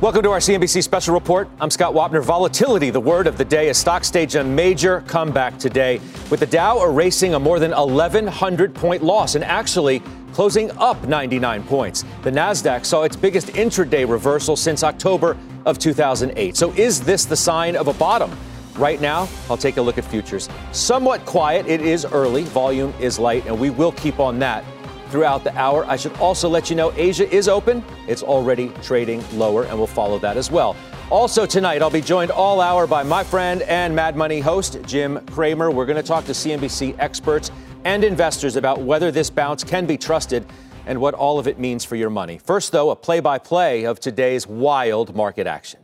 Welcome to our CNBC special report. I'm Scott Wapner. Volatility, the word of the day, as stocks stage a major comeback today, with the Dow erasing a more than 1,100-point loss and actually closing up 99 points. The Nasdaq saw its biggest intraday reversal since October of 2008. So is this the sign of a bottom? Right now, I'll take a look at futures. Somewhat quiet. It is early. Volume is light, and we will keep on that throughout the hour. I should also let you know Asia is open. It's already trading lower, and we'll follow that as well. Also tonight, I'll be joined all hour by my friend and Mad Money host, Jim Cramer. We're going to talk to CNBC experts and investors about whether this bounce can be trusted and what all of it means for your money. First, though, a play-by-play of today's wild market action.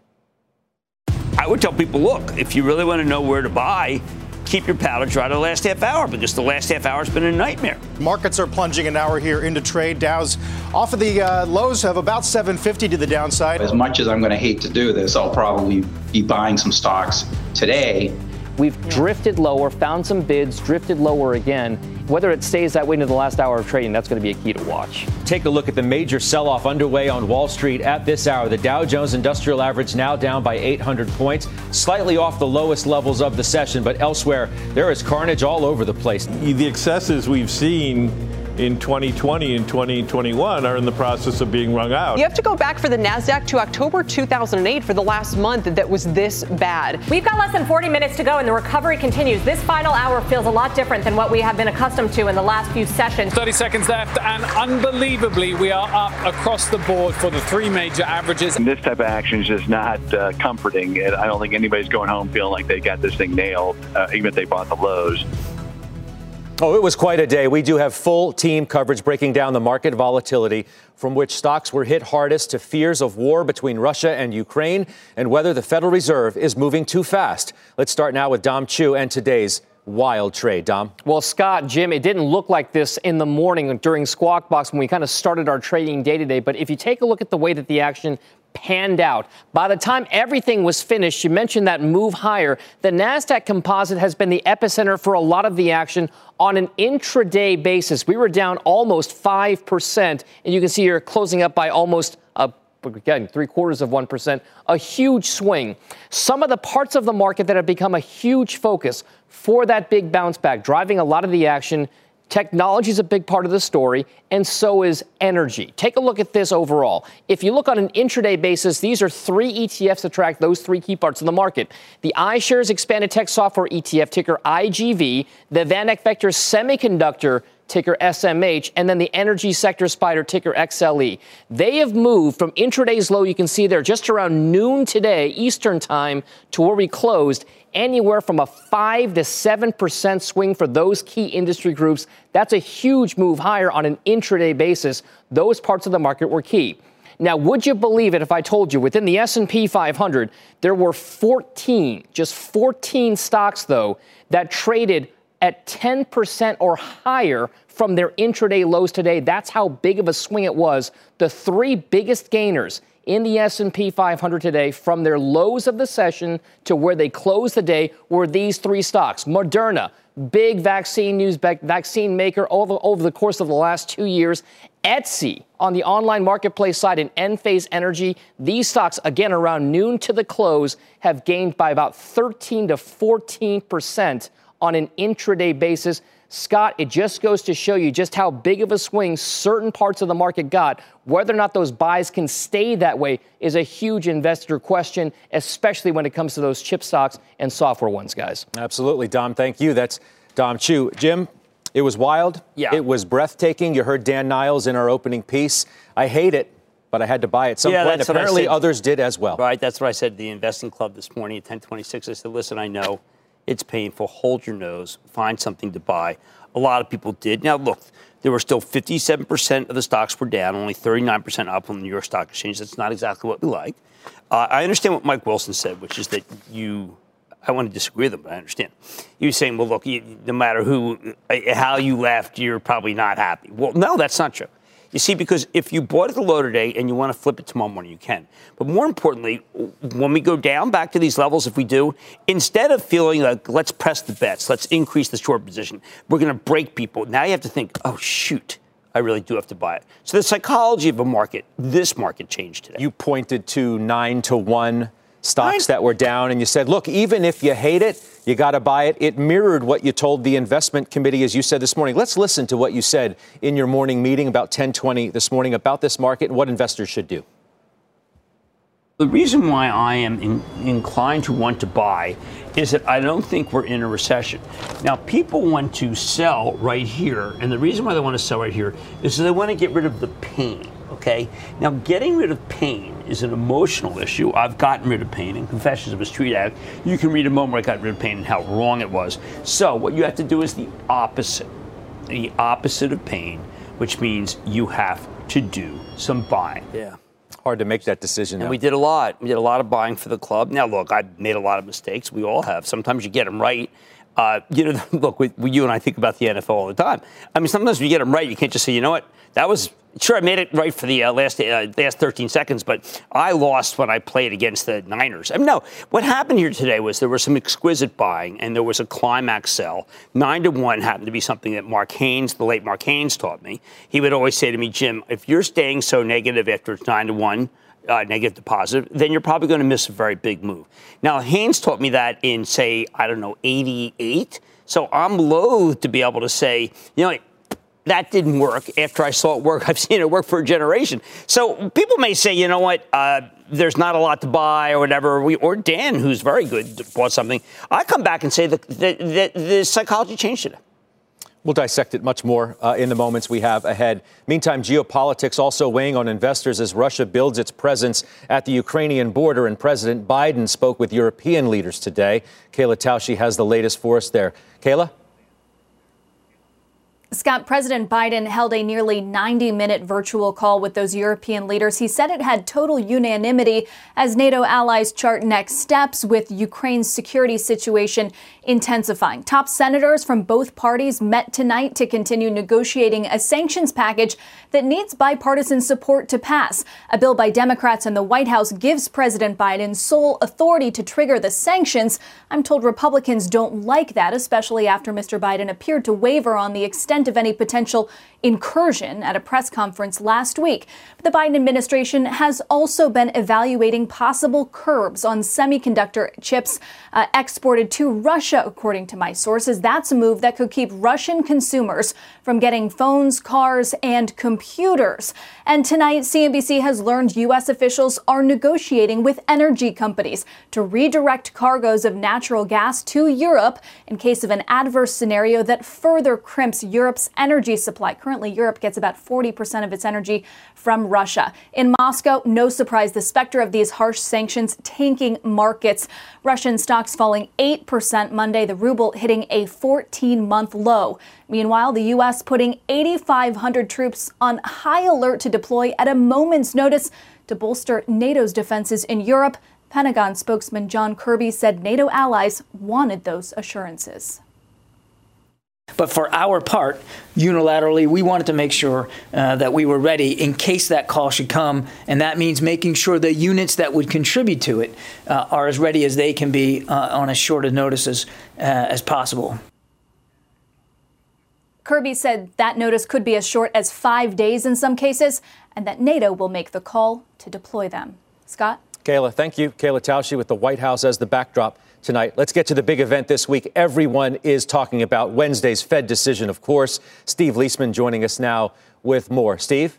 I would tell people, look, if you really want to know where to buy, keep your powder dry the last half hour, because the last half hour has been a nightmare. Markets are plunging an hour here into trade. Dow's off of the lows of about 750 to the downside. As much as I'm going to hate to do this, I'll probably be buying some stocks today. We've drifted lower, found some bids, drifted lower again. Whether it stays that way into the last hour of trading, that's going to be a key to watch. Take a look at the major sell-off underway on Wall Street at this hour. The Dow Jones Industrial Average now down by 800 points, slightly off the lowest levels of the session. But elsewhere, there is carnage all over the place. The excesses we've seen in 2020 and 2021 are in the process of being wrung out. You have to go back for the Nasdaq to October 2008 for the last month that was this bad. We've got less than 40 minutes to go, and the recovery continues. This final hour feels a lot different than what we have been accustomed to in the last few sessions. 30 seconds left, and unbelievably, we are up across the board for the three major averages. And this type of action is just not comforting. I don't think anybody's going home feeling like they got this thing nailed, even if they bought the lows. Oh, it was quite a day. We do have full team coverage breaking down the market volatility, from which stocks were hit hardest to fears of war between Russia and Ukraine, and whether the Federal Reserve is moving too fast. Let's start now with Dom Chu and today's wild trade. Dom? Well, Scott, Jim, it didn't look like this in the morning during Squawk Box when we kind of started our trading day today. But if you take a look at the way that the action panned out, by the time everything was finished, you mentioned that move higher, the Nasdaq composite has been the epicenter for a lot of the action on an intraday basis. We were down almost 5%, and you can see you're closing up by almost again, 0.75%, a huge swing. Some of the parts of the market that have become a huge focus for that big bounce back, driving a lot of the action. Technology is a big part of the story, and so is energy. Take a look at this overall. If you look on an intraday basis, these are three ETFs that track those three key parts of the market. The iShares Expanded Tech Software ETF, ticker IGV, the VanEck Vector Semiconductor, ticker SMH, and then the energy sector spider, ticker XLE. They have moved from intraday's low, you can see there, just around noon today, Eastern time, to where we closed, anywhere from a 5 to 7% swing for those key industry groups. That's a huge move higher on an intraday basis. Those parts of the market were key. Now, would you believe it if I told you within the S&P 500, there were 14 stocks, though, that traded at 10% or higher from their intraday lows today. That's how big of a swing it was. The three biggest gainers in the S&P 500 today from their lows of the session to where they closed the day were these three stocks. Moderna, big vaccine news, vaccine maker over the course of the last 2 years. Etsy on the online marketplace side, and Enphase Energy. These stocks, again, around noon to the close, have gained by about 13 to 14% on an intraday basis. Scott, it just goes to show you just how big of a swing certain parts of the market got. Whether or not those buys can stay that way is a huge investor question, especially when it comes to those chip stocks and software ones, guys. Absolutely, Dom. Thank you. That's Dom Chu. Jim, it was wild. Yeah. It was breathtaking. You heard Dan Niles in our opening piece. I hate it, but I had to buy it at some point. Apparently others did as well. Right. That's what I said to the investing club this morning at 10:26. I said, listen, I know it's painful. Hold your nose. Find something to buy. A lot of people did. Now, look, there were still 57% of the stocks were down, only 39% up on the New York Stock Exchange. That's not exactly what we like. I understand what Mike Wilson said, which is that I want to disagree with him, but I understand. He was saying, well, look, no matter how you left, you're probably not happy. Well, no, that's not true. You see, because if you bought it at the low today and you want to flip it tomorrow morning, you can. But more importantly, when we go down back to these levels, if we do, instead of feeling like, let's press the bets, let's increase the short position, we're going to break people. Now you have to think, oh, shoot, I really do have to buy it. So the psychology of a market, this market changed today. You pointed to 9-to-1 stocks that were down, and you said, look, even if you hate it, you got to buy it. It mirrored what you told the investment committee, as you said this morning. Let's listen to what you said in your morning meeting about 10:20 this morning about this market and what investors should do. The reason why I am inclined to want to buy is that I don't think we're in a recession. Now, people want to sell right here, and the reason why they want to sell right here is that they want to get rid of the pain. Okay. Now, getting rid of pain is an emotional issue. I've gotten rid of pain in Confessions of a Street Addict. You can read a moment where I got rid of pain and how wrong it was. So what you have to do is the opposite of pain, which means you have to do some buying. Yeah. Hard to make that decision. And we did a lot. We did a lot of buying for the club. Now, look, I've made a lot of mistakes. We all have. Sometimes you get them right. Look, you and I think about the NFL all the time. I mean, sometimes you get them right. You can't just say, you know what, that was... Sure, I made it right for the last 13 seconds, but I lost when I played against the Niners. I mean, no, what happened here today was there was some exquisite buying, and there was a climax sell. 9-to-1 happened to be something that Mark Haynes, the late Mark Haynes, taught me. He would always say to me, Jim, if you're staying so negative after it's 9-to-1, negative to positive, then you're probably going to miss a very big move. Now, Haynes taught me that in, say, I don't know, 88. So I'm loath to be able to say, you know, that didn't work after I saw it work. I've seen it work for a generation. So people may say, you know what, there's not a lot to buy or whatever. Or Dan, who's very good, bought something. I come back and say the psychology changed today. We'll dissect it much more in the moments we have ahead. Meantime, geopolitics also weighing on investors as Russia builds its presence at the Ukrainian border. And President Biden spoke with European leaders today. Kayla Tausche has the latest for us there. Kayla? Scott, President Biden held a nearly 90-minute virtual call with those European leaders. He said it had total unanimity as NATO allies chart next steps with Ukraine's security situation intensifying. Top senators from both parties met tonight to continue negotiating a sanctions package that needs bipartisan support to pass. A bill by Democrats in the White House gives President Biden sole authority to trigger the sanctions. I'm told Republicans don't like that, especially after Mr. Biden appeared to waver on the extent of any potential incursion at a press conference last week. But the Biden administration has also been evaluating possible curbs on semiconductor chips exported to Russia, according to my sources. That's a move that could keep Russian consumers from getting phones, cars, and computers. And tonight, CNBC has learned U.S. officials are negotiating with energy companies to redirect cargoes of natural gas to Europe in case of an adverse scenario that further crimps Europe's energy supply. Currently, Europe gets about 40% of its energy from Russia. In Moscow, no surprise, the specter of these harsh sanctions tanking markets. Russian stocks falling 8% Monday, the ruble hitting a 14-month low. Meanwhile, the U.S. putting 8,500 troops on high alert to deploy at a moment's notice to bolster NATO's defenses in Europe. Pentagon spokesman John Kirby said NATO allies wanted those assurances. But for our part, unilaterally, we wanted to make sure that we were ready in case that call should come. And that means making sure the units that would contribute to it are as ready as they can be on as short a notice as possible. Kirby said that notice could be as short as 5 days in some cases, and that NATO will make the call to deploy them. Scott? Kayla, thank you. Kayla Tausche with the White House as the backdrop tonight. Let's get to the big event this week. Everyone is talking about Wednesday's Fed decision, of course. Steve Leisman joining us now with more. Steve?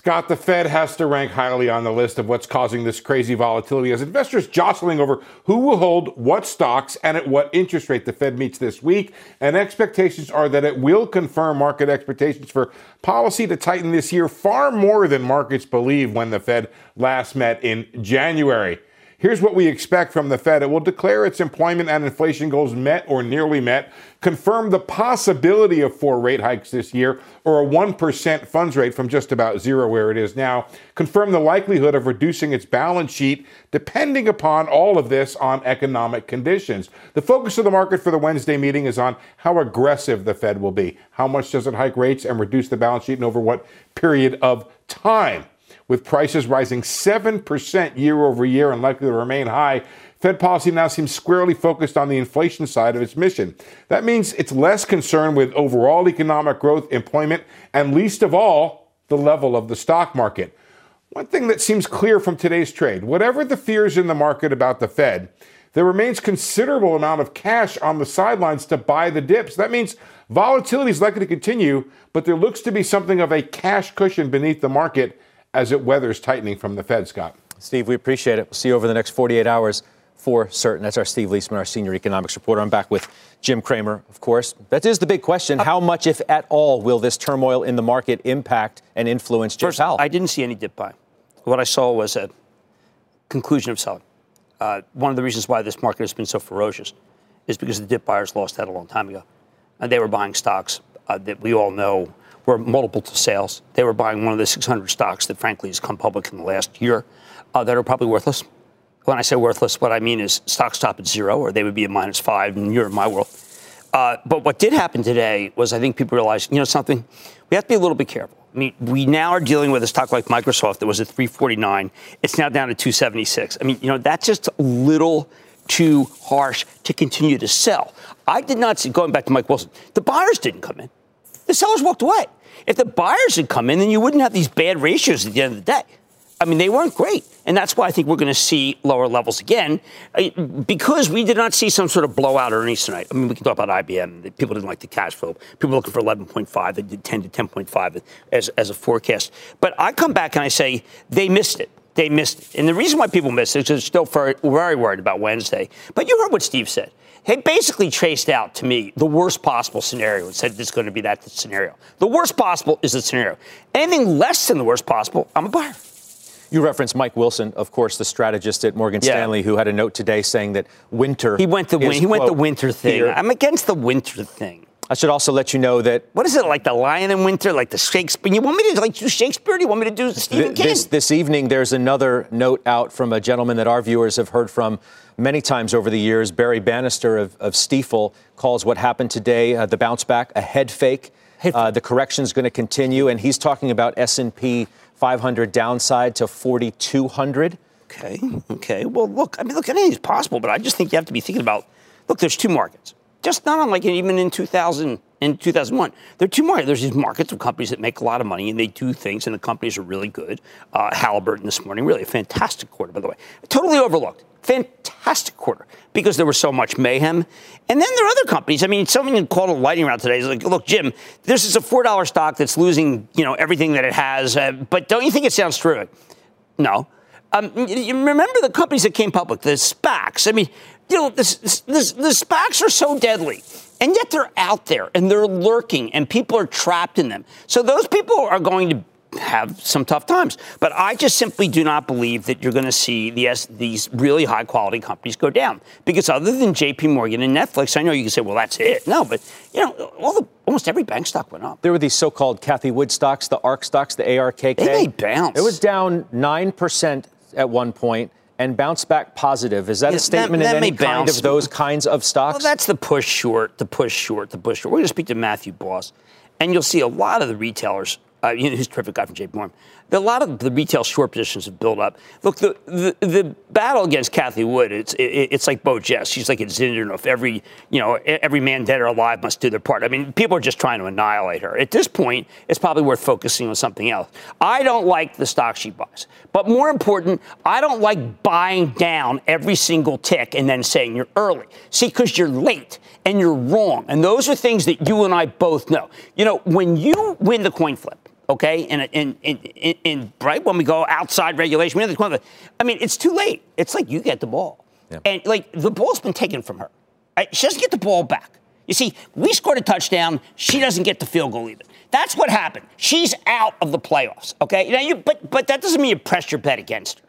Scott, the Fed has to rank highly on the list of what's causing this crazy volatility as investors jostling over who will hold what stocks and at what interest rate. The Fed meets this week, and expectations are that it will confirm market expectations for policy to tighten this year far more than markets believe when the Fed last met in January. Here's what we expect from the Fed. It will declare its employment and inflation goals met or nearly met, confirm the possibility of 4 rate hikes this year, or a 1% funds rate from just about zero where it is now, confirm the likelihood of reducing its balance sheet, depending upon all of this on economic conditions. The focus of the market for the Wednesday meeting is on how aggressive the Fed will be. How much does it hike rates and reduce the balance sheet, and over what period of time? With prices rising 7% year over year and likely to remain high, Fed policy now seems squarely focused on the inflation side of its mission. That means it's less concerned with overall economic growth, employment, and least of all, the level of the stock market. One thing that seems clear from today's trade, whatever the fears in the market about the Fed, there remains considerable amount of cash on the sidelines to buy the dips. That means volatility is likely to continue, but there looks to be something of a cash cushion beneath the market as it weathers tightening from the Fed, Scott. Steve, we appreciate it. We'll see you over the next 48 hours for certain. That's our Steve Leisman, our senior economics reporter. I'm back with Jim Cramer, of course. That is the big question. How much, if at all, will this turmoil in the market impact and influence Jim Powell? I didn't see any dip buy. What I saw was a conclusion of selling. One of the reasons why this market has been so ferocious is because the dip buyers lost that a long time ago. And they were buying stocks that we all know were multiple to sales. They were buying one of the 600 stocks that, frankly, has come public in the last year that are probably worthless. When I say worthless, what I mean is stocks stop at zero, or they would be a -5, and you're in my world. But what did happen today was I think people realized, you know something, we have to be a little bit careful. I mean, we now are dealing with a stock like Microsoft that was at 349. It's now down to 276. I mean, you know, that's just a little too harsh to continue to sell. I did not see, going back to Mike Wilson, the buyers didn't come in. The sellers walked away. If the buyers had come in, then you wouldn't have these bad ratios at the end of the day. I mean, they weren't great. And that's why I think we're going to see lower levels again, because we did not see some sort of blowout earnings tonight. I mean, we can talk about IBM. People didn't like the cash flow. People looking for 11.5. They did 10 to 10.5 as a forecast. But I come back and I say they missed it. They missed it. And the reason why people missed it is they're still very worried about Wednesday. But you heard what Steve said. They basically traced out, to me, the worst possible scenario and said it's going to be that scenario. The worst possible is the scenario. Anything less than the worst possible, I'm a buyer. You referenced Mike Wilson, of course, the strategist at Morgan Stanley, who had a note today saying that winter He went the winter thing. I'm against the winter thing. I should also let you know that... What is it, like the Lion in Winter, like the Shakespeare? You want me to like do Shakespeare? Do you want me to do Stephen King? This evening, there's another note out from a gentleman that our viewers have heard from many times over the years. Barry Bannister of Stifel calls what happened today, the bounce back, a head fake. The correction's going to continue, and he's talking about S&P 500 downside to 4,200. Okay. Well, look, I mean, look, anything's possible, but I just think you have to be thinking about, look, there's two markets. Just not unlike even in 2000 and 2001. There are two markets. There's these markets of companies that make a lot of money, and they do things, and the companies are really good. Halliburton this morning, really a fantastic quarter, by the way. Totally overlooked. Fantastic quarter because there was so much mayhem. And then there are other companies. I mean, someone called a lightning round today. He's like, look, Jim, this is a $4 stock that's losing, you know, everything that it has, but don't you think it sounds terrific? No. You remember the companies that came public, the SPACs. I mean, you know, the SPACs are so deadly, and yet they're out there, and they're lurking, and people are trapped in them. So those people are going to have some tough times. But I just simply do not believe that you're going to see these really high-quality companies go down. Because other than JP Morgan and Netflix, I know you can say, well, that's it. No, but, you know, almost every bank stock went up. There were these so-called Cathie Wood stocks, the ARK stocks, the ARKK. They bounced. It was down 9% at one point. And bounce back positive. Is that a statement that in any kind of those kinds of stocks? Well, that's the push short. We're going to speak to Matthew Boss, and you'll see a lot of the retailers, you know, who's a terrific guy from JP Morgan, a lot of the retail short positions have built up. Look, the battle against Cathie Wood, it's like Bo Jess. She's like, it's enough. Every man dead or alive must do their part. I mean, people are just trying to annihilate her. At this point, it's probably worth focusing on something else. I don't like the stock she buys. But more important, I don't like buying down every single tick and then saying you're early. See, because you're late and you're wrong. And those are things that you and I both know. You know, when you win the coin flip, Okay, and right when we go outside regulation, I mean, it's too late. It's like you get the ball. Yeah. And, like, the ball's been taken from her. She doesn't get the ball back. You see, we scored a touchdown. She doesn't get the field goal either. That's what happened. She's out of the playoffs, okay? Now but that doesn't mean you pressed your bet against her.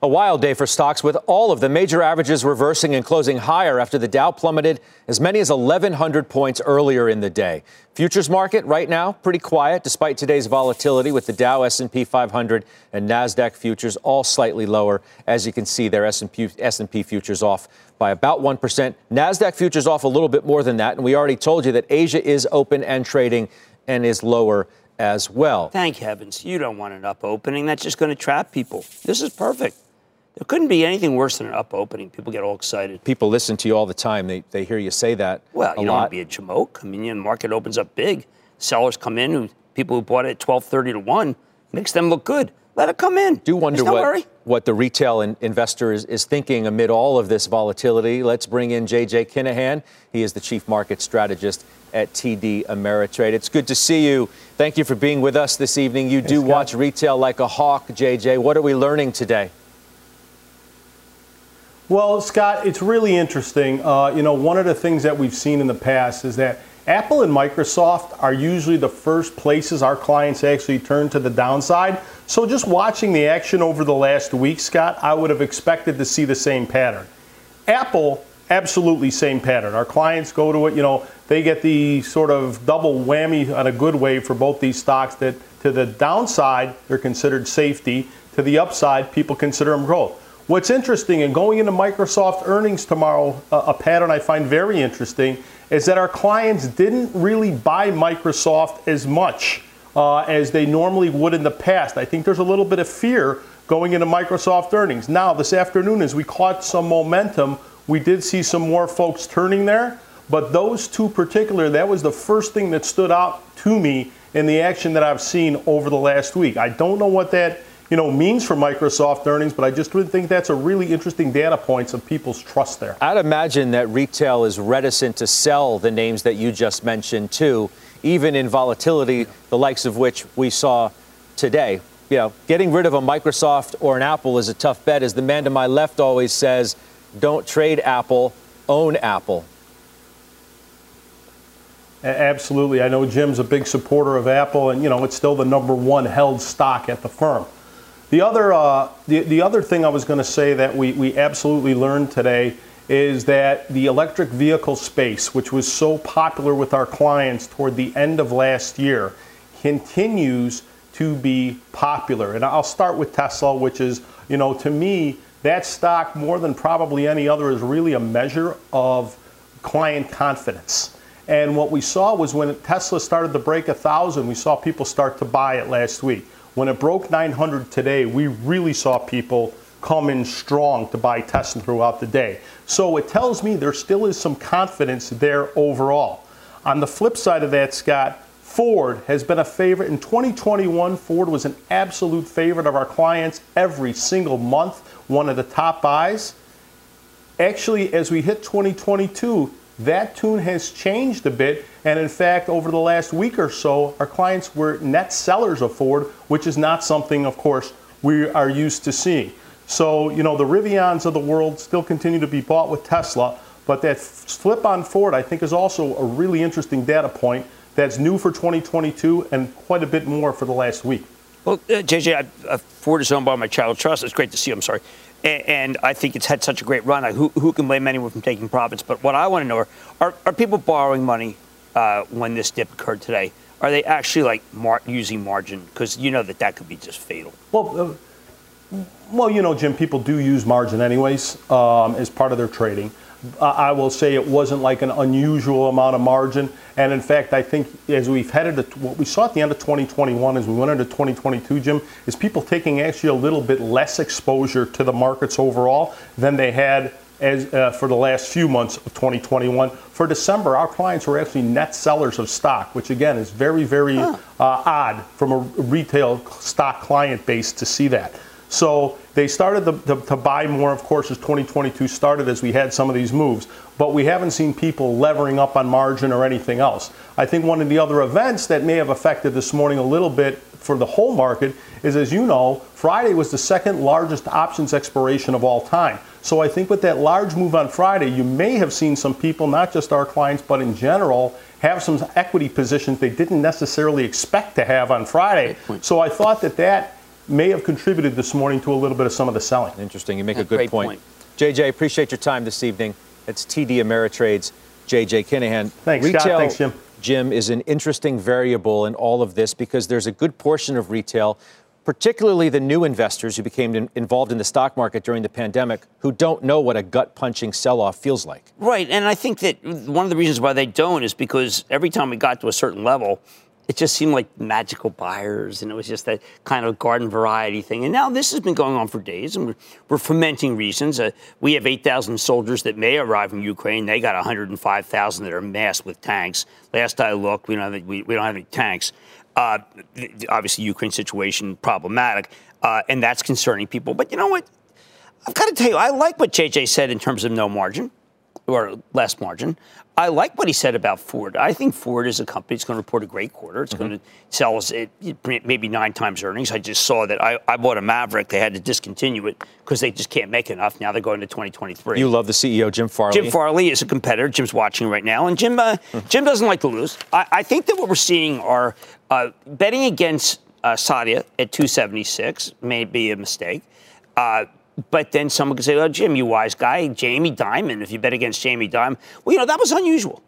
A wild day for stocks, with all of the major averages reversing and closing higher after the Dow plummeted as many as 1,100 points earlier in the day. Futures market right now pretty quiet despite today's volatility, with the Dow, S&P 500 and Nasdaq futures all slightly lower. As you can see there, S&P futures off by about 1%. Nasdaq futures off a little bit more than that. And we already told you that Asia is open and trading and is lower as well. Thank heavens. You don't want an up opening. That's just going to trap people. This is perfect. There couldn't be anything worse than an up opening. People get all excited. People listen to you all the time. They hear you say that. Well, you don't want to be a jamoke. I mean, the market opens up big. Sellers come in, people who bought it at 12:30 to 1, makes them look good. Let it come in. Do wonder what the retail investor is thinking amid all of this volatility. Let's bring in J.J. Kinahan. He is the chief market strategist at TD Ameritrade. It's good to see you. Thank you for being with us this evening. You do watch retail like a hawk, J.J. What are we learning today? Well, Scott, it's really interesting. One of the things that we've seen in the past is that Apple and Microsoft are usually the first places our clients actually turn to the downside. So just watching the action over the last week, Scott, I would have expected to see the same pattern. Apple, absolutely same pattern. Our clients go to it, they get the sort of double whammy on a good way for both these stocks, that to the downside, they're considered safety. To the upside, people consider them growth. What's interesting, and going into Microsoft earnings tomorrow, a pattern I find very interesting is that our clients didn't really buy Microsoft as much as they normally would in the past. I think there's a little bit of fear going into Microsoft earnings. Now, this afternoon, as we caught some momentum, we did see some more folks turning there, but those two particular, that was the first thing that stood out to me in the action that I've seen over the last week. I don't know what that means for Microsoft earnings, but I just would think that's a really interesting data point of people's trust there. I'd imagine that retail is reticent to sell the names that you just mentioned, too, even in volatility, the likes of which we saw today. Getting rid of a Microsoft or an Apple is a tough bet. As the man to my left always says, don't trade Apple, own Apple. Absolutely. I know Jim's a big supporter of Apple, and, it's still the number one held stock at the firm. The other thing I was going to say that we absolutely learned today is that the electric vehicle space, which was so popular with our clients toward the end of last year, continues to be popular. And I'll start with Tesla, which is, to me, that stock more than probably any other is really a measure of client confidence. And what we saw was when Tesla started to break 1,000, we saw people start to buy it last week. When it broke 900 today, we really saw people come in strong to buy Tesla throughout the day. So it tells me there still is some confidence there overall. On the flip side of that, Scott, Ford has been a favorite. In 2021, Ford was an absolute favorite of our clients every single month, one of the top buys. Actually, as we hit 2022, that tune has changed a bit, and in fact, over the last week or so, our clients were net sellers of Ford, which is not something, of course, we are used to seeing. So, you know, the Rivians of the world still continue to be bought with Tesla, but that flip on Ford, I think, is also a really interesting data point that's new for 2022 and quite a bit more for the last week. Well, JJ, Ford is owned by my child trust. It's great to see. I'm sorry. And I think it's had such a great run. Who can blame anyone from taking profits? But what I want to know are people borrowing money when this dip occurred today? Are they actually like using margin? Because you know that could be just fatal. Well, you know, Jim, people do use margin anyways as part of their trading. I will say it wasn't like an unusual amount of margin. And in fact, I think as we've headed to what we saw at the end of 2021 as we went into 2022, Jim, is people taking actually a little bit less exposure to the markets overall than they had as for the last few months of 2021. For December, our clients were actually net sellers of stock, which again is very, very odd from a retail stock client base to see that. So they started to buy more, of course, as 2022 started as we had some of these moves. But we haven't seen people levering up on margin or anything else. I think one of the other events that may have affected this morning a little bit for the whole market is, as you know, Friday was the second largest options expiration of all time. So I think with that large move on Friday, you may have seen some people, not just our clients, but in general, have some equity positions they didn't necessarily expect to have on Friday. So I thought that may have contributed this morning to a little bit of some of the selling. Interesting. You make a good point. JJ, appreciate your time this evening. That's TD Ameritrade's J.J. Kinahan. Thanks, Scott. Thanks, Jim. Jim is an interesting variable in all of this because there's a good portion of retail, particularly the new investors who became involved in the stock market during the pandemic, who don't know what a gut-punching sell-off feels like. Right, and I think that one of the reasons why they don't is because every time we got to a certain level, it just seemed like magical buyers, and it was just that kind of garden variety thing. And now this has been going on for days, and we're fermenting reasons. We have 8,000 soldiers that may arrive from Ukraine. They got 105,000 that are massed with tanks. Last I looked, we don't have any tanks. Obviously, Ukraine situation problematic, and that's concerning people. But you know what? I've got to tell you, I like what JJ said in terms of no margin or less margin. I like what he said about Ford. I think Ford is a company that's going to report a great quarter. It's going to sell us maybe 9 times earnings. I just saw that I bought a Maverick. They had to discontinue it because they just can't make enough. Now they're going to 2023. You love the CEO, Jim Farley. Jim Farley is a competitor. Jim's watching right now. And Jim doesn't like to lose. I think that what we're seeing are betting against Sadia at 276 may be a mistake. But then someone could say, oh, Jim, you wise guy, Jamie Dimon, if you bet against Jamie Dimon. Well, you know, that was unusual.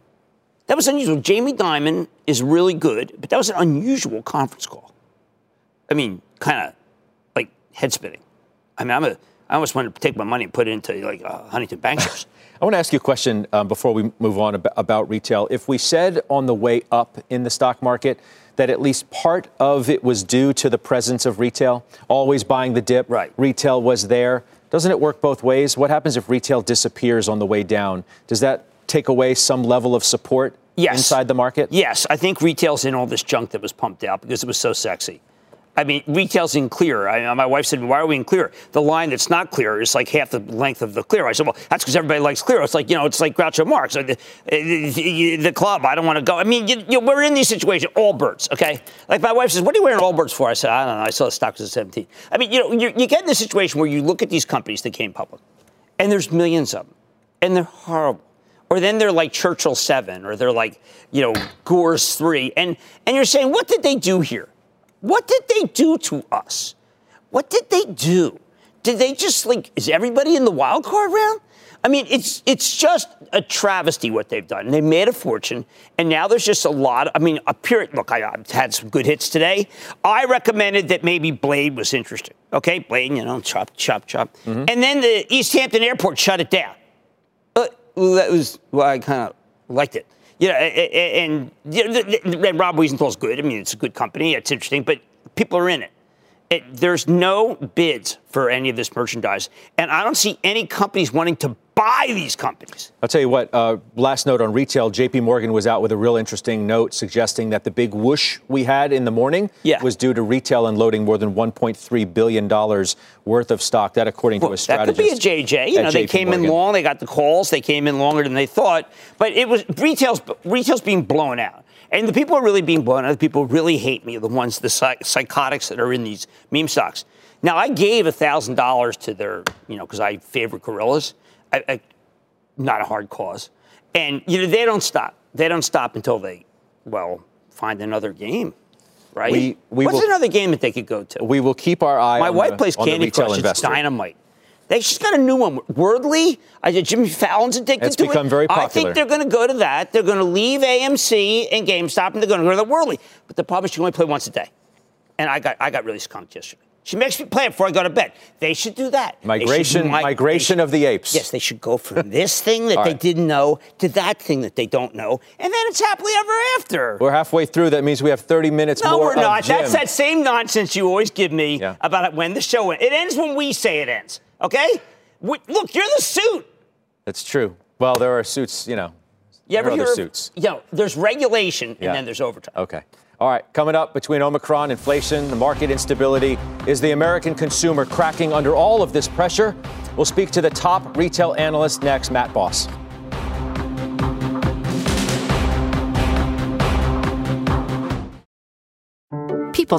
That was unusual. Jamie Dimon is really good, but that was an unusual conference call. I mean, kind of like head spinning. I mean, I almost wanted to take my money and put it into like Huntington Bankshares. I want to ask you a question before we move on about retail. If we said on the way up in the stock market that at least part of it was due to the presence of retail, always buying the dip, right? Retail was there. Doesn't it work both ways? What happens if retail disappears on the way down? Does that take away some level of support inside the market? Yes. I think retail's in all this junk that was pumped out because it was so sexy. I mean, retail's in clear. My wife said, why are we in clear? The line that's not clear is like half the length of the clear. I said, well, that's because everybody likes clear. It's like, you know, it's like Groucho Marx. The club, I don't want to go. I mean, we're in these situations, Allbirds, okay? Like my wife says, what are you wearing Allbirds for? I said, I don't know. I saw the stock was at 17. I mean, you know, you get in this situation where you look at these companies that came public, and there's millions of them, and they're horrible. Or then they're like Churchill 7, or they're like, you know, Gore's 3. And you're saying, what did they do here? What did they do to us? What did they do? Did they just, like, is everybody in the wild card round? I mean, it's just a travesty what they've done. And they made a fortune, and now there's just a lot of, I mean, a period. Look, I had some good hits today. I recommended that maybe Blade was interesting. Okay, Blade, you know, chop, chop, chop. Mm-hmm. And then the East Hampton Airport shut it down. That was, well, I kind of liked it. Yeah, and Rob Wiesenthal's good. I mean, it's a good company. It's interesting, but people are in it. There's no bids for any of this merchandise, and I don't see any companies wanting to buy these companies. I'll tell you what, last note on retail, JP Morgan was out with a real interesting note suggesting that the big whoosh we had in the morning was due to retail unloading more than $1.3 billion worth of stock. That, according to a strategist. That could be a JJ. You know, they came in long. They got the calls. They came in longer than they thought. But it was retail's being blown out. And the people are really being blown out. The people who really hate me are the ones, the psychotics that are in these meme stocks. Now, I gave $1,000 to their, you know, because I favor gorillas. I not a hard cause. And, you know, they don't stop. They don't stop until they, well, find another game. Right? What's another game that they could go to? We will keep our eye on the retail investor. My wife plays Candy Crush. It's dynamite. She's got a new one. Wordly, I said Jimmy Fallon's addicted to it. It's become very popular. I think they're going to go to that. They're going to leave AMC and GameStop, and they're going to go to the Wordly. But the problem is she only played once a day. And I got really skunked yesterday. She makes me play it before I go to bed. They should do that. Migration of the apes. Yes, they should go from this thing that they didn't know to that thing that they don't know. And then it's happily ever after. We're halfway through. That means we have 30 minutes more. No, we're not. That's that same nonsense you always give me about when the show ends. It ends when we say it ends. Okay? Look, you're the suit. That's true. Well, there are suits, you know. Yeah, there are other suits. You know, there's regulation, and then there's overtime. Okay. All right, coming up, between Omicron, inflation, the market instability, is the American consumer cracking under all of this pressure? We'll speak to the top retail analyst next, Matt Boss. People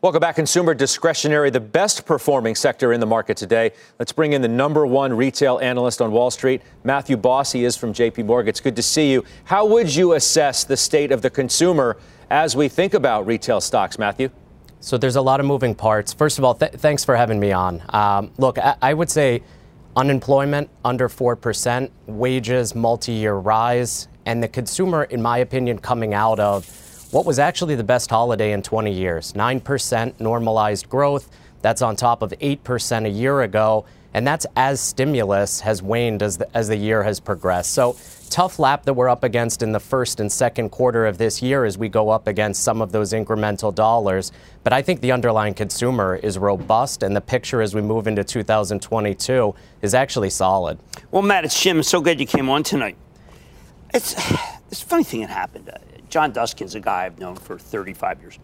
Welcome back. Consumer discretionary, the best performing sector in the market today. Let's bring in the number one retail analyst on Wall Street, Matthew Boss. He is from JP Morgan. It's good to see you. How would you assess the state of the consumer as we think about retail stocks, Matthew? So there's a lot of moving parts. First of all, thanks for having me on. Look, I would say unemployment under 4%, wages multi-year rise, and the consumer, in my opinion, coming out of what was actually the best holiday in 20 years, 9% normalized growth. That's on top of 8% a year ago. And that's as stimulus has waned as the year has progressed. So tough lap that we're up against in the first and second quarter of this year as we go up against some of those incremental dollars. But I think the underlying consumer is robust, and the picture as we move into 2022 is actually solid. Well, Matt, it's Jim. So glad you came on tonight. It's a funny thing that happened. John Duskin's a guy I've known for 35 years.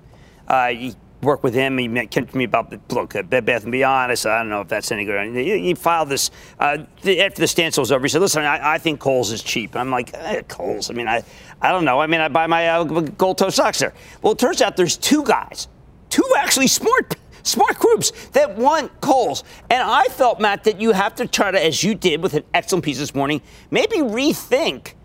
You work with him. He came to me about, look, Bed Bath & Beyond. I said, I don't know if that's any good. He filed this. After the standstill was over, he said, listen, I think Kohl's is cheap. And I'm like, Kohl's? I mean, I don't know. I mean, I buy my gold-toe socks there. Well, it turns out there's two guys, two actually smart groups that want Kohl's. And I felt, Matt, that you have to try to, as you did with an excellent piece this morning, maybe rethink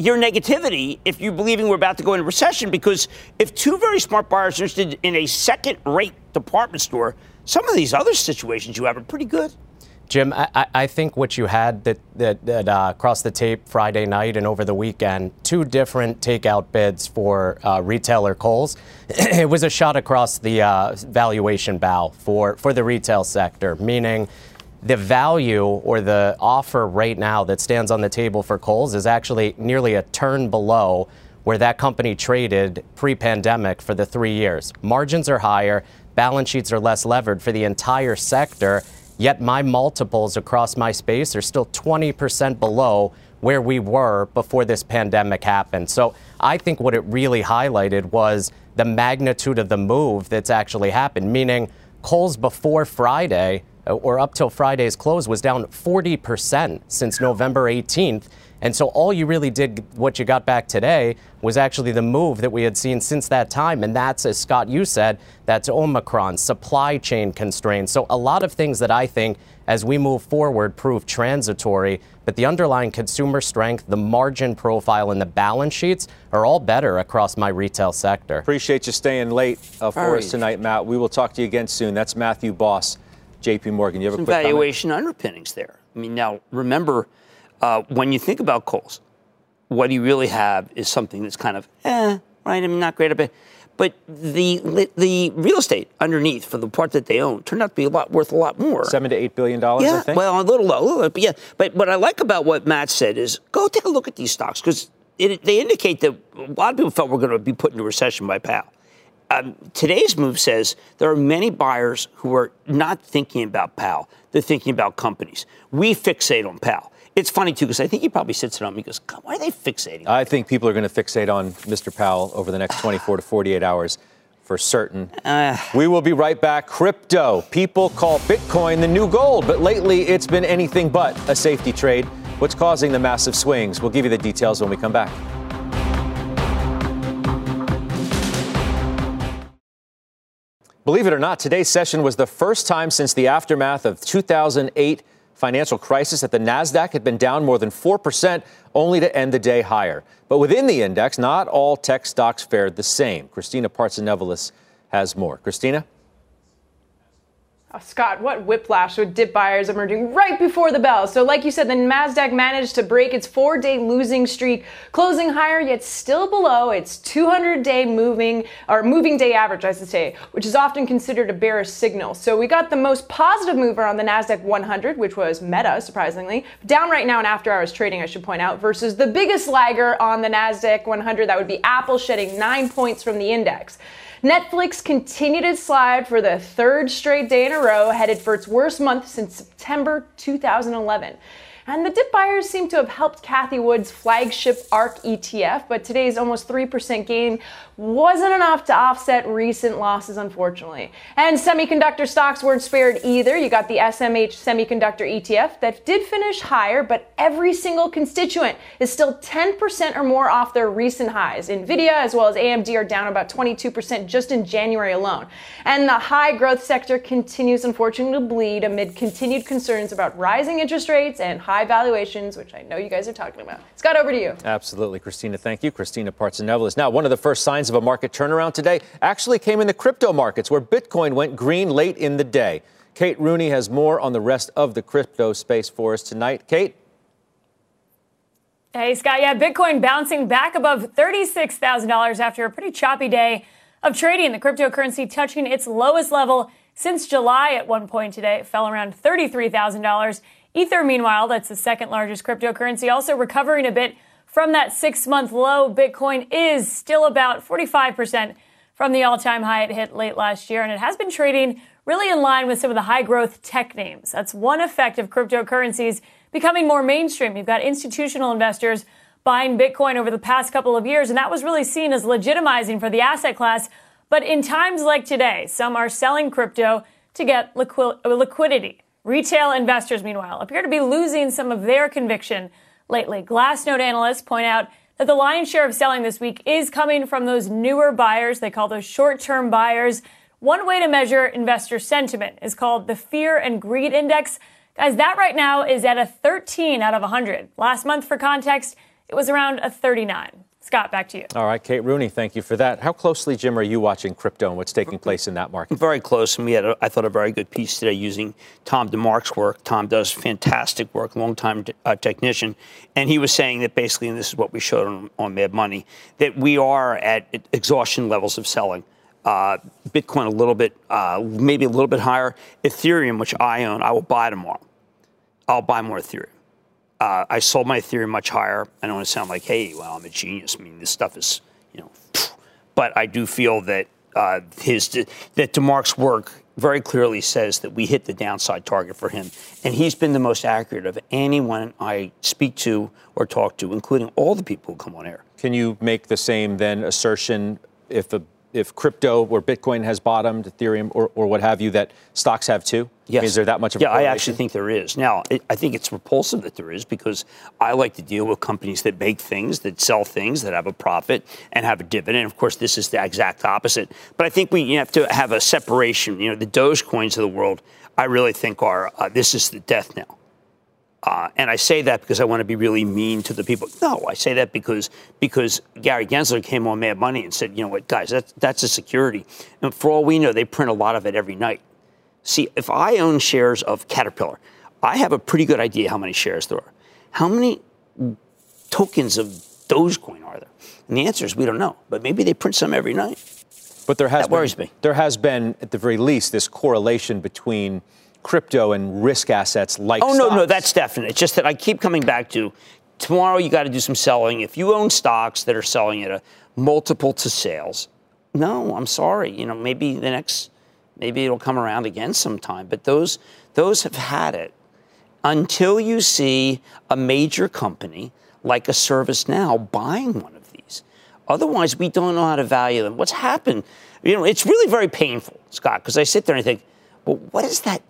your negativity if you're believing we're about to go into recession, because if two very smart buyers are interested in a second-rate department store, some of these other situations you have are pretty good. Jim, I think what you had that crossed the tape Friday night and over the weekend, two different takeout bids for retailer Kohl's. It was a shot across the valuation bow for the retail sector, meaning the value or the offer right now that stands on the table for Kohl's is actually nearly a turn below where that company traded pre-pandemic for the 3 years. Margins are higher, balance sheets are less levered for the entire sector, yet my multiples across my space are still 20% below where we were before this pandemic happened. So I think what it really highlighted was the magnitude of the move that's actually happened, meaning Kohl's before Friday or up till Friday's close was down 40% since November 18th. And so all you really did, what you got back today, was actually the move that we had seen since that time. And that's, as Scott, you said, that's Omicron, supply chain constraints. So a lot of things that I think as we move forward prove transitory. But the underlying consumer strength, the margin profile and the balance sheets are all better across my retail sector. Appreciate you staying late for us tonight, Matt. We will talk to you again soon. That's Matthew Boss, JP Morgan. You have a quick valuation comment? Underpinnings there. I mean, now, remember, when you think about Kohl's, what you really have is something that's kind of, right, I mean, not great. But the real estate underneath for the part that they own turned out to be a lot worth a lot more. $7 to $8 billion, yeah, I think. Well, a little low, but yeah. But what I like about what Matt said is go take a look at these stocks because they indicate that a lot of people felt we're going to be put into recession by Powell. Today's move says there are many buyers who are not thinking about Powell. They're thinking about companies. We fixate on Powell. It's funny, too, because I think he probably sits it on me and goes, God, why are they fixating? I think people are going to fixate on Mr. Powell over the next 24 to 48 hours for certain. We will be right back. Crypto. People call Bitcoin the new gold, but lately it's been anything but a safety trade. What's causing the massive swings? We'll give you the details when we come back. Believe it or not, today's session was the first time since the aftermath of 2008 financial crisis that the Nasdaq had been down more than 4%, only to end the day higher. But within the index, not all tech stocks fared the same. Christina Partsenevelis has more. Christina? Oh, Scott, what whiplash with dip buyers emerging right before the bell. So like you said, the Nasdaq managed to break its 4-day losing streak, closing higher yet still below its 200-day moving day average, I should say, which is often considered a bearish signal. So we got the most positive mover on the Nasdaq 100, which was Meta, surprisingly, down right now in after-hours trading, I should point out, versus the biggest lagger on the Nasdaq 100, that would be Apple, shedding 9 points from the index. Netflix continued its slide for the third straight day in a row, headed for its worst month since September 2011. And the dip buyers seem to have helped Cathie Wood's flagship ARK ETF, but today's almost 3% gain wasn't enough to offset recent losses, unfortunately. And semiconductor stocks weren't spared either. You got the SMH semiconductor ETF that did finish higher, but every single constituent is still 10% or more off their recent highs. NVIDIA as well as AMD are down about 22% just in January alone. And the high growth sector continues, unfortunately, to bleed amid continued concerns about rising interest rates and high valuations, which I know you guys are talking about. Scott, over to you. Absolutely, Christina. Thank you. Christina Partsenevelis. Now, one of the first signs of a market turnaround today actually came in the crypto markets, where Bitcoin went green late in the day. Kate Rooney has more on the rest of the crypto space for us tonight. Kate? Hey, Scott. Yeah, Bitcoin bouncing back above $36,000 after a pretty choppy day of trading. The cryptocurrency touching its lowest level since July at one point today. It fell around $33,000. Ether, meanwhile, that's the second largest cryptocurrency, also recovering a bit from that 6-month low. Bitcoin is still about 45% from the all-time high it hit late last year, and it has been trading really in line with some of the high-growth tech names. That's one effect of cryptocurrencies becoming more mainstream. You've got institutional investors buying Bitcoin over the past couple of years, and that was really seen as legitimizing for the asset class. But in times like today, some are selling crypto to get liquidity. Retail investors, meanwhile, appear to be losing some of their conviction lately. Glassnode analysts point out that the lion's share of selling this week is coming from those newer buyers. They call those short-term buyers. One way to measure investor sentiment is called the Fear and Greed Index. Guys, that right now is at a 13 out of 100. Last month, for context, it was around a 39. Scott, back to you. All right, Kate Rooney, thank you for that. How closely, Jim, are you watching crypto and what's taking place in that market? Very close, and we had, I thought, a very good piece today using Tom DeMark's work. Tom does fantastic work, longtime technician, and he was saying that basically, and this is what we showed on Mad Money, that we are at exhaustion levels of selling. Bitcoin a little bit, maybe a little bit higher. Ethereum, which I own, I will buy tomorrow. I'll buy more Ethereum. I sold my Ethereum much higher. I don't want to sound like, hey, well, I'm a genius. I mean, this stuff is, you know, but I do feel that that DeMark's work very clearly says that we hit the downside target for him. And he's been the most accurate of anyone I speak to or talk to, including all the people who come on air. Can you make the same, then, assertion if a if crypto or Bitcoin has bottomed, Ethereum or what have you, that stocks have too? Yes. I mean, is there that much of a correlation? Yeah, I actually think there is. Now, I think it's repulsive that there is, because I like to deal with companies that make things, that sell things, that have a profit and have a dividend. Of course, this is the exact opposite. But I think we have to have a separation. You know, the Dogecoins of the world, I really think are, this is the death knell. And I say that because I want to be really mean to the people. No, I say that because Gary Gensler came on Mad Money and said, you know what, guys, that's a security. And for all we know, they print a lot of it every night. See, if I own shares of Caterpillar, I have a pretty good idea how many shares there are. How many tokens of Dogecoin are there? And the answer is we don't know. But maybe they print some every night. But there has that worries me. There has been, at the very least, this correlation between crypto and risk assets like stocks. Oh, no, that's definite. It's just that I keep coming back to tomorrow you got to do some selling. If you own stocks that are selling at a multiple to sales, no, I'm sorry. You know, maybe the next, maybe it'll come around again sometime. But those have had it until you see a major company like a ServiceNow buying one of these. Otherwise, we don't know how to value them. What's happened? You know, it's really very painful, Scott, because I sit there and I think, well, what is that?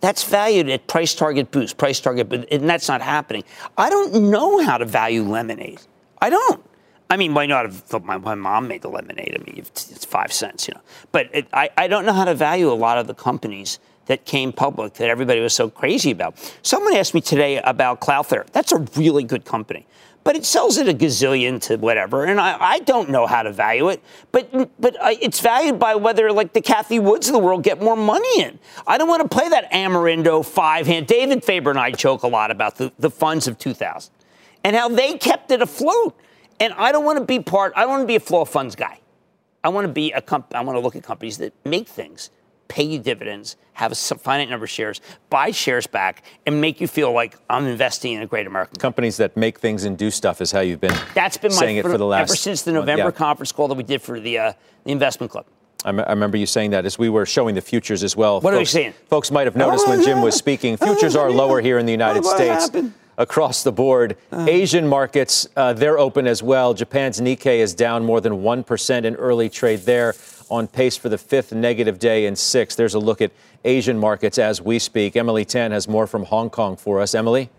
That's valued at price target boost, price target, but and that's not happening. I don't know how to value lemonade. I don't. I mean, why not? My mom made the lemonade. I mean, it's 5 cents, you know. But I don't know how to value a lot of the companies that came public that everybody was so crazy about. Someone asked me today about Cloudflare. That's a really good company, but it sells at a gazillion to whatever, and I don't know how to value it. But it's valued by whether, like, the Cathie Woods of the world get more money in. I don't want to play that Amerindo five-hand. David Faber and I joke a lot about the funds of 2000 and how they kept it afloat. And I don't want to be I don't want to be a flow of funds guy. I want to be I want to look at companies that make things, pay you dividends, have a finite number of shares, buy shares back, and make you feel like I'm investing in a great American companies that make things and do stuff is how you've been. That's been saying it for the last ever since the November conference call that we did for the investment club. I remember you saying that as we were showing the futures as well. What folks, are you saying? Folks might have noticed when Jim was speaking, futures are lower here in the United States. Happened? Across the board. Asian markets, they're open as well. Japan's Nikkei is down more than 1% in early trade there, on pace for the fifth negative day in six. There's a look at Asian markets as we speak. Emily Tan has more from Hong Kong for us. Emily?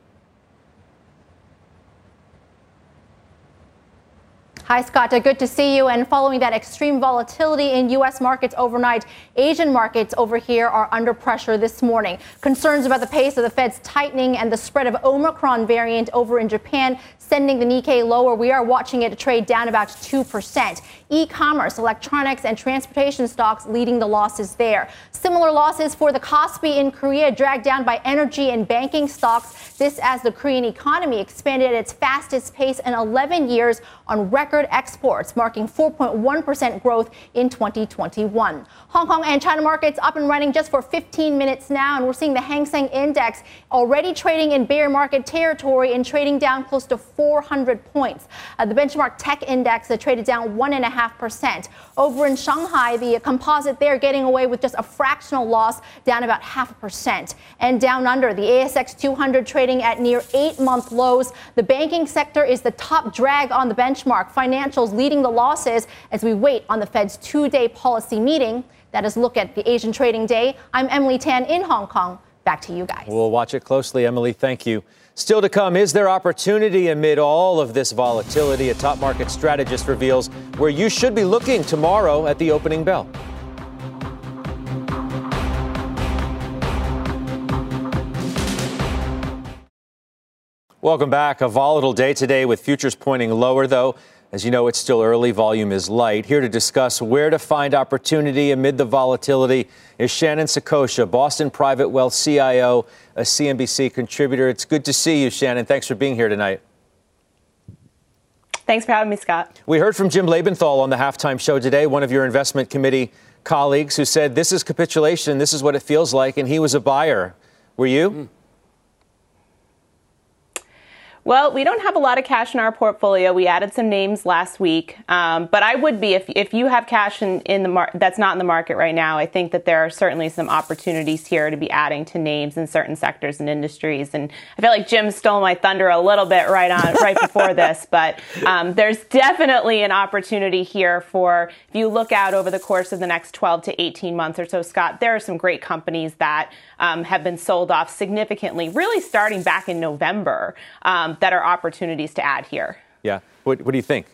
Hi, Scott. Good to see you. And following that extreme volatility in U.S. markets overnight, Asian markets over here are under pressure this morning. Concerns about the pace of the Fed's tightening and the spread of Omicron variant over in Japan sending the Nikkei lower. We are watching it trade down about 2%. E-commerce, electronics, and transportation stocks leading the losses there. Similar losses for the Kospi in Korea, dragged down by energy and banking stocks. This as the Korean economy expanded at its fastest pace in 11 years on record exports, marking 4.1% growth in 2021. Hong Kong and China markets up and running just for 15 minutes now, and we're seeing the Hang Seng Index already trading in bear market territory and trading down close to 400 points. The benchmark tech index traded down 1.5%. Over in Shanghai, the composite there getting away with just a fractional loss, down about 0.5%. And down under, the ASX 200 trading at near 8-month lows. The banking sector is the top drag on the benchmark. Financials leading the losses as we wait on the Fed's two-day policy meeting. That is look at the Asian trading day. I'm Emily Tan in Hong Kong. Back to you guys. We'll watch it closely, Emily. Thank you. Still to come, is there opportunity amid all of this volatility? A top market strategist reveals where you should be looking tomorrow at the opening bell. Welcome back. A volatile day today with futures pointing lower, though. As you know, it's still early. Volume is light. Here to discuss where to find opportunity amid the volatility is Shannon Sakosha, Boston Private Wealth CIO, a CNBC contributor. It's good to see you, Shannon. Thanks for being here tonight. Thanks for having me, Scott. We heard from Jim Labenthal on the halftime show today, one of your investment committee colleagues, who said this is capitulation. This is what it feels like. And he was a buyer. Were you? Well, we don't have a lot of cash in our portfolio. We added some names last week, but I would be, if you have cash that's not in the market right now, I think that there are certainly some opportunities here to be adding to names in certain sectors and industries. And I feel like Jim stole my thunder a little bit right before this, but there's definitely an opportunity here for, if you look out over the course of the next 12 to 18 months or so, Scott, there are some great companies that have been sold off significantly, really starting back in November. That are opportunities to add here. Yeah. What do you think,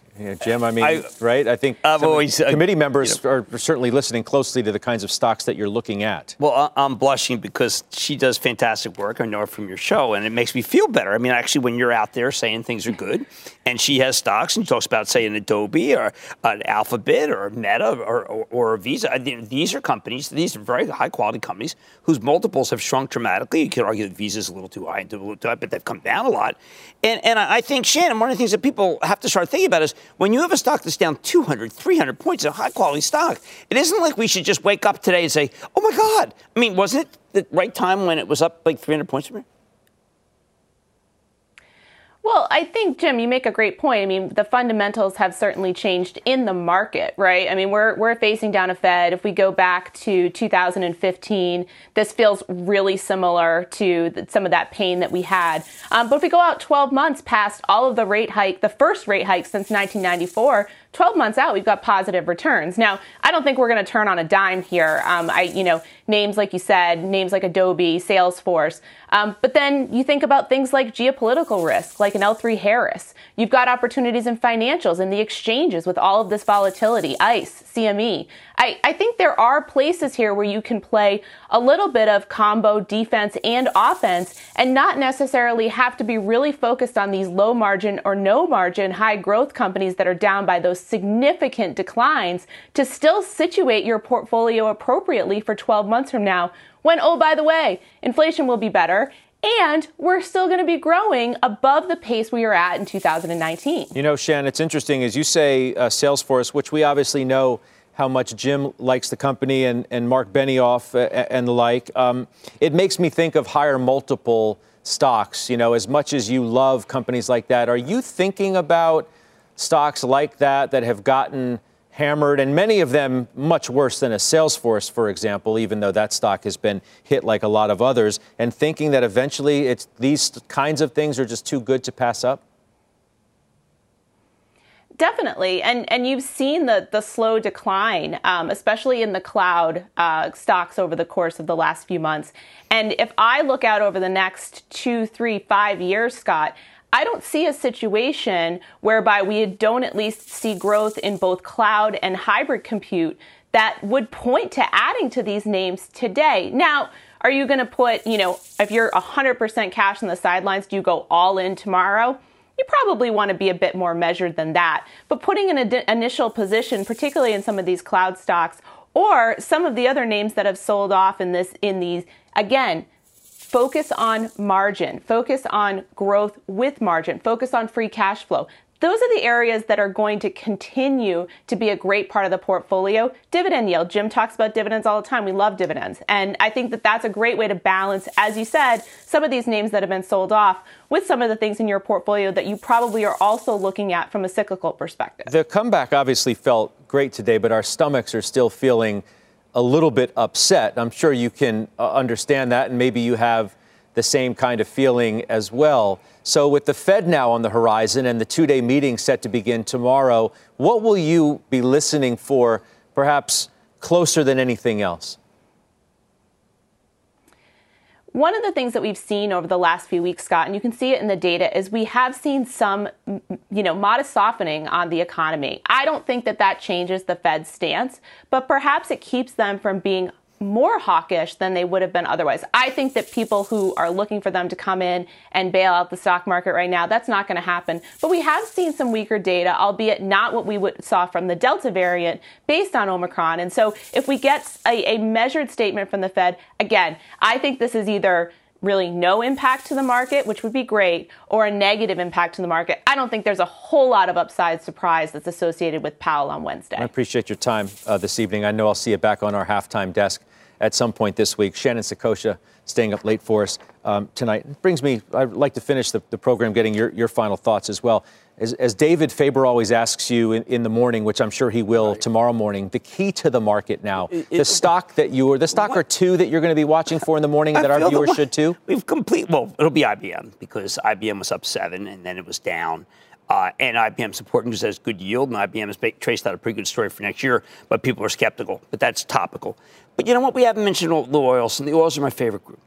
Jim? I mean, right? I think committee members are certainly listening closely to the kinds of stocks that you're looking at. Well, I'm blushing because she does fantastic work. I know her from your show, and it makes me feel better. I mean, actually, when you're out there saying things are good, and she has stocks, and she talks about, say, an Adobe or an Alphabet or Meta or Visa. These are companies, these are very high-quality companies whose multiples have shrunk dramatically. You could argue that Visa's a little too high, but they've come down a lot. And I think, Shannon, one of the things that people have to start thinking about is when you have a stock that's down 200, 300 points, a high-quality stock, it isn't like we should just wake up today and say, oh, my God. I mean, wasn't it the right time when it was up like 300 points from here? Well, I think, Jim, you make a great point. I mean, the fundamentals have certainly changed in the market, right? I mean, we're facing down a Fed. If we go back to 2015, this feels really similar to some of that pain that we had. But if we go out 12 months past all of the rate hike, the first rate hike since 1994, 12 months out, we've got positive returns. Now, I don't think we're going to turn on a dime here. Names like you said, names like Adobe, Salesforce. But then you think about things like geopolitical risk, like an L3 Harris. You've got opportunities in financials and the exchanges with all of this volatility, ICE, CME. I think there are places here where you can play a little bit of combo defense and offense and not necessarily have to be really focused on these low margin or no margin high growth companies that are down by those significant declines to still situate your portfolio appropriately for 12 months from now when, oh, by the way, inflation will be better and we're still going to be growing above the pace we were at in 2019. You know, Shannon, it's interesting as you say Salesforce, which we obviously know how much Jim likes the company and Mark Benioff and the like. It makes me think of higher multiple stocks, you know, as much as you love companies like that. Are you thinking about stocks like that that have gotten hammered, and many of them much worse than a Salesforce, for example, even though that stock has been hit like a lot of others, and thinking that eventually it's these kinds of things are just too good to pass up? Definitely. And you've seen the slow decline, especially in the cloud stocks over the course of the last few months. And if I look out over the next 2, 3, 5 years, Scott, I don't see a situation whereby we don't at least see growth in both cloud and hybrid compute that would point to adding to these names today. Now, are you going to put, you know, if you're 100% cash on the sidelines, do you go all in tomorrow? You probably want to be a bit more measured than that. But putting an initial position, particularly in some of these cloud stocks or some of the other names that have sold off in these, again, focus on margin, focus on growth with margin, focus on free cash flow. Those are the areas that are going to continue to be a great part of the portfolio. Dividend yield. Jim talks about dividends all the time. We love dividends. And I think that that's a great way to balance, as you said, some of these names that have been sold off with some of the things in your portfolio that you probably are also looking at from a cyclical perspective. The comeback obviously felt great today, but our stomachs are still feeling a little bit upset. I'm sure you can understand that, and maybe you have the same kind of feeling as well. So with the Fed now on the horizon and the two-day meeting set to begin tomorrow, what will you be listening for, perhaps closer than anything else? One of the things that we've seen over the last few weeks, Scott, and you can see it in the data, is we have seen some, you know, modest softening on the economy. I don't think that that changes the Fed's stance, but perhaps it keeps them from being more hawkish than they would have been otherwise. I think that people who are looking for them to come in and bail out the stock market right now, that's not going to happen. But we have seen some weaker data, albeit not what we saw from the Delta variant based on Omicron. And so if we get a measured statement from the Fed, again, I think this is either really no impact to the market, which would be great, or a negative impact to the market. I don't think there's a whole lot of upside surprise that's associated with Powell on Wednesday. I appreciate your time this evening. I know I'll see you back on our halftime desk at some point this week. Shannon Sakosha staying up late for us tonight. It brings me, I'd like to finish the program getting your final thoughts as well. As David Faber always asks you in the morning, which I'm sure he will tomorrow morning, the key to the market now, the stock or two that you're going to be watching for in the morning that our viewers should too? Well, it'll be IBM because IBM was up 7 and then it was down. And IBM's important because it has good yield, and IBM has traced out a pretty good story for next year, but people are skeptical. But that's topical. But you know what? We haven't mentioned the oils, and the oils are my favorite group.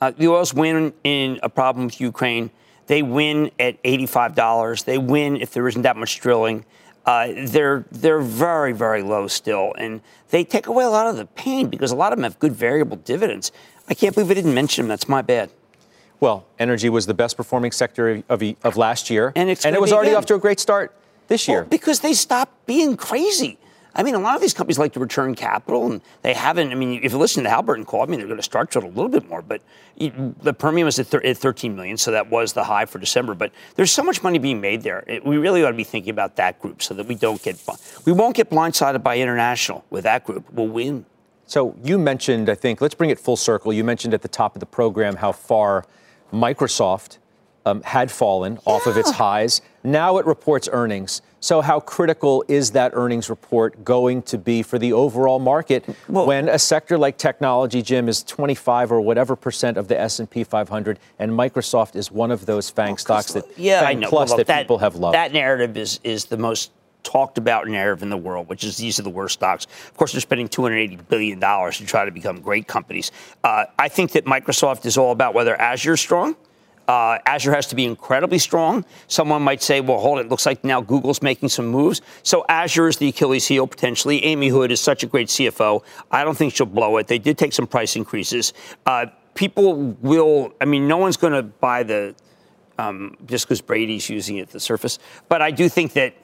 The oils win in a problem with Ukraine. They win at $85. They win if there isn't that much drilling. They're very, very low still, and they take away a lot of the pain because a lot of them have good variable dividends. I can't believe I didn't mention them. That's my bad. Well, energy was the best performing sector of last year, and it was already off to a great start this year. Well, because they stopped being crazy. I mean, a lot of these companies like to return capital, and they haven't. I mean, if you listen to the Halliburton call, I mean, they're going to start to a little bit more. But the premium was at $13 million, so that was the high for December. But there's so much money being made there. We really ought to be thinking about that group so that we won't get blindsided by international with that group. We'll win. So you mentioned, I think, let's bring it full circle. You mentioned at the top of the program how far Microsoft had fallen off of its highs. Now it reports earnings. So how critical is that earnings report going to be for the overall market when a sector like technology, Jim, is 25 or whatever percent of the S&P 500, and Microsoft is one of those FANG stocks that people have loved? That narrative is the most talked about narrative in the world, which is these are the worst stocks. Of course, they're spending $280 billion to try to become great companies. I think that Microsoft is all about whether Azure's strong. Azure has to be incredibly strong. Someone might say, well, hold it. It looks like now Google's making some moves. So Azure is the Achilles heel, potentially. Amy Hood is such a great CFO. I don't think she'll blow it. They did take some price increases. No one's going to buy the, just because Brady's using it at the surface. But I do think that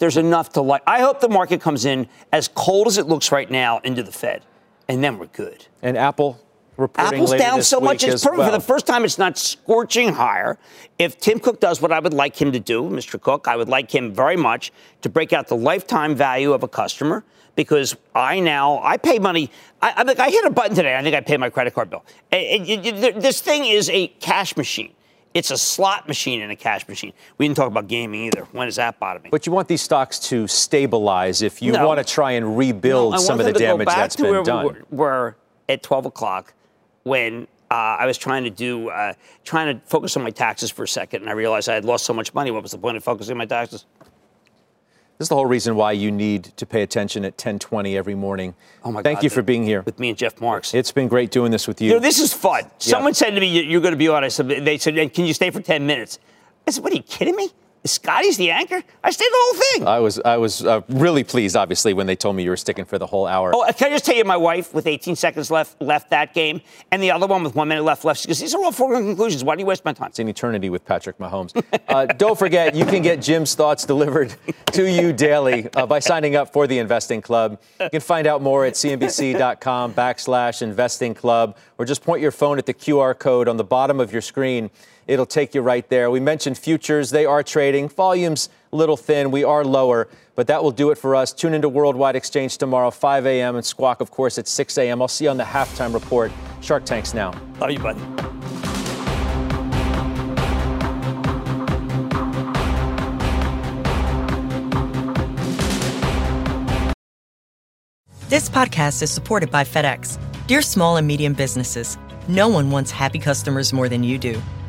there's enough to like. I hope the market comes in as cold as it looks right now into the Fed, and then we're good. And Apple reporting Apple's later down so much it's perfect. Well, for the first time, it's not scorching higher. If Tim Cook does what I would like him to do, Mr. Cook, I would like him very much to break out the lifetime value of a customer, because I pay money. I hit a button today. I think I paid my credit card bill. This thing is a cash machine. It's a slot machine and a cash machine. We didn't talk about gaming either. When is that bottoming? But you want these stocks to stabilize if you want to try and rebuild some of the damage that's been done. I want them to go back to where we were at 12 o'clock when I was trying to focus on my taxes for a second, and I realized I had lost so much money. What was the point of focusing on my taxes? This is the whole reason why you need to pay attention at 10:20 every morning. Oh my God! Thank you for being here with me and Jeff Marks. It's been great doing this with you. This is fun. Someone said to me, "You're going to be on." I said, "They said, can you stay for 10 minutes?" I said, "What are you kidding me? Scotty's the anchor? I stayed the whole thing." I was really pleased, obviously, when they told me you were sticking for the whole hour. Oh, can I just tell you, my wife with 18 seconds left that game, and the other one with 1 minute left. She goes, "These are all foregone conclusions. Why do you waste my time?" It's an eternity with Patrick Mahomes. Don't forget, you can get Jim's thoughts delivered to you daily by signing up for the Investing Club. You can find out more at cnbc.com/investingclub, or just point your phone at the QR code on the bottom of your screen. It'll take you right there. We mentioned futures. They are trading. Volume's a little thin. We are lower, but that will do it for us. Tune into Worldwide Exchange tomorrow, 5 a.m. and Squawk, of course, at 6 a.m. I'll see you on the halftime report. Shark Tank's now. Love you, buddy. This podcast is supported by FedEx. Dear small and medium businesses, no one wants happy customers more than you do.